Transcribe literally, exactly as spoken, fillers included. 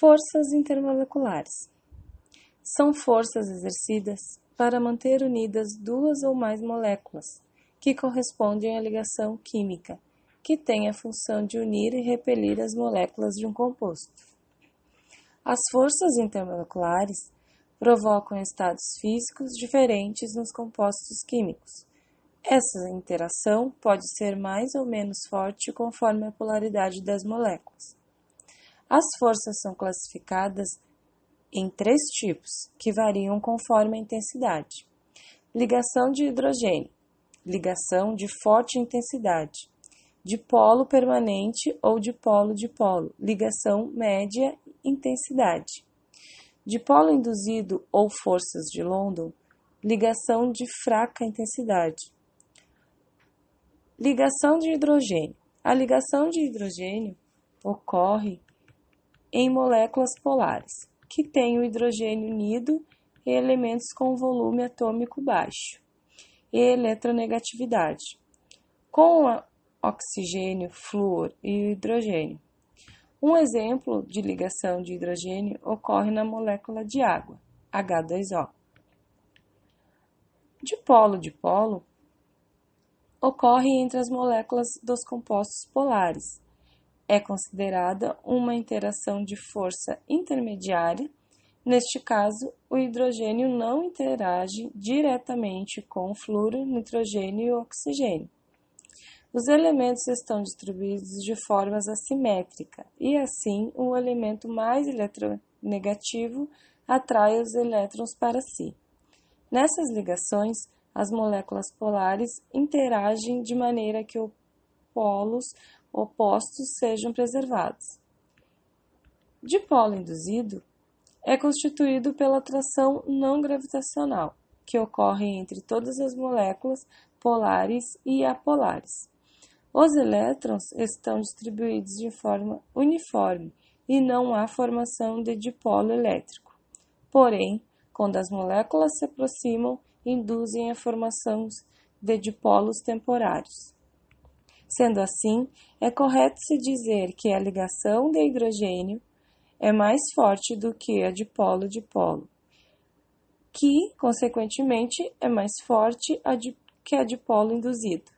Forças intermoleculares são forças exercidas para manter unidas duas ou mais moléculas que correspondem à ligação química, que tem a função de unir e repelir as moléculas de um composto. As forças intermoleculares provocam estados físicos diferentes nos compostos químicos. Essa interação pode ser mais ou menos forte conforme a polaridade das moléculas. As forças são classificadas em três tipos, que variam conforme a intensidade: ligação de hidrogênio, ligação de forte intensidade, dipolo permanente ou dipolo-dipolo, ligação média intensidade, dipolo induzido ou forças de London, ligação de fraca intensidade. Ligação de hidrogênio. A ligação de hidrogênio ocorre em moléculas polares, que têm o hidrogênio unido e elementos com volume atômico baixo e eletronegatividade, com o oxigênio, flúor e hidrogênio. Um exemplo de ligação de hidrogênio ocorre na molécula de água, H dois O. Dipolo-dipolo ocorre entre as moléculas dos compostos polares. É considerada uma interação de força intermediária. Neste caso, o hidrogênio não interage diretamente com o flúor, nitrogênio e oxigênio. Os elementos estão distribuídos de forma assimétrica e, assim, o elemento mais eletronegativo atrai os elétrons para si. Nessas ligações, as moléculas polares interagem de maneira que os polos opostos sejam preservados. Dipolo induzido é constituído pela atração não gravitacional, que ocorre entre todas as moléculas polares e apolares. Os elétrons estão distribuídos de forma uniforme e não há formação de dipolo elétrico. Porém, quando as moléculas se aproximam, induzem a formação de dipolos temporários. Sendo assim, é correto se dizer que a ligação de hidrogênio é mais forte do que a dipolo-dipolo, que, consequentemente, é mais forte a dip- que a dipolo induzido.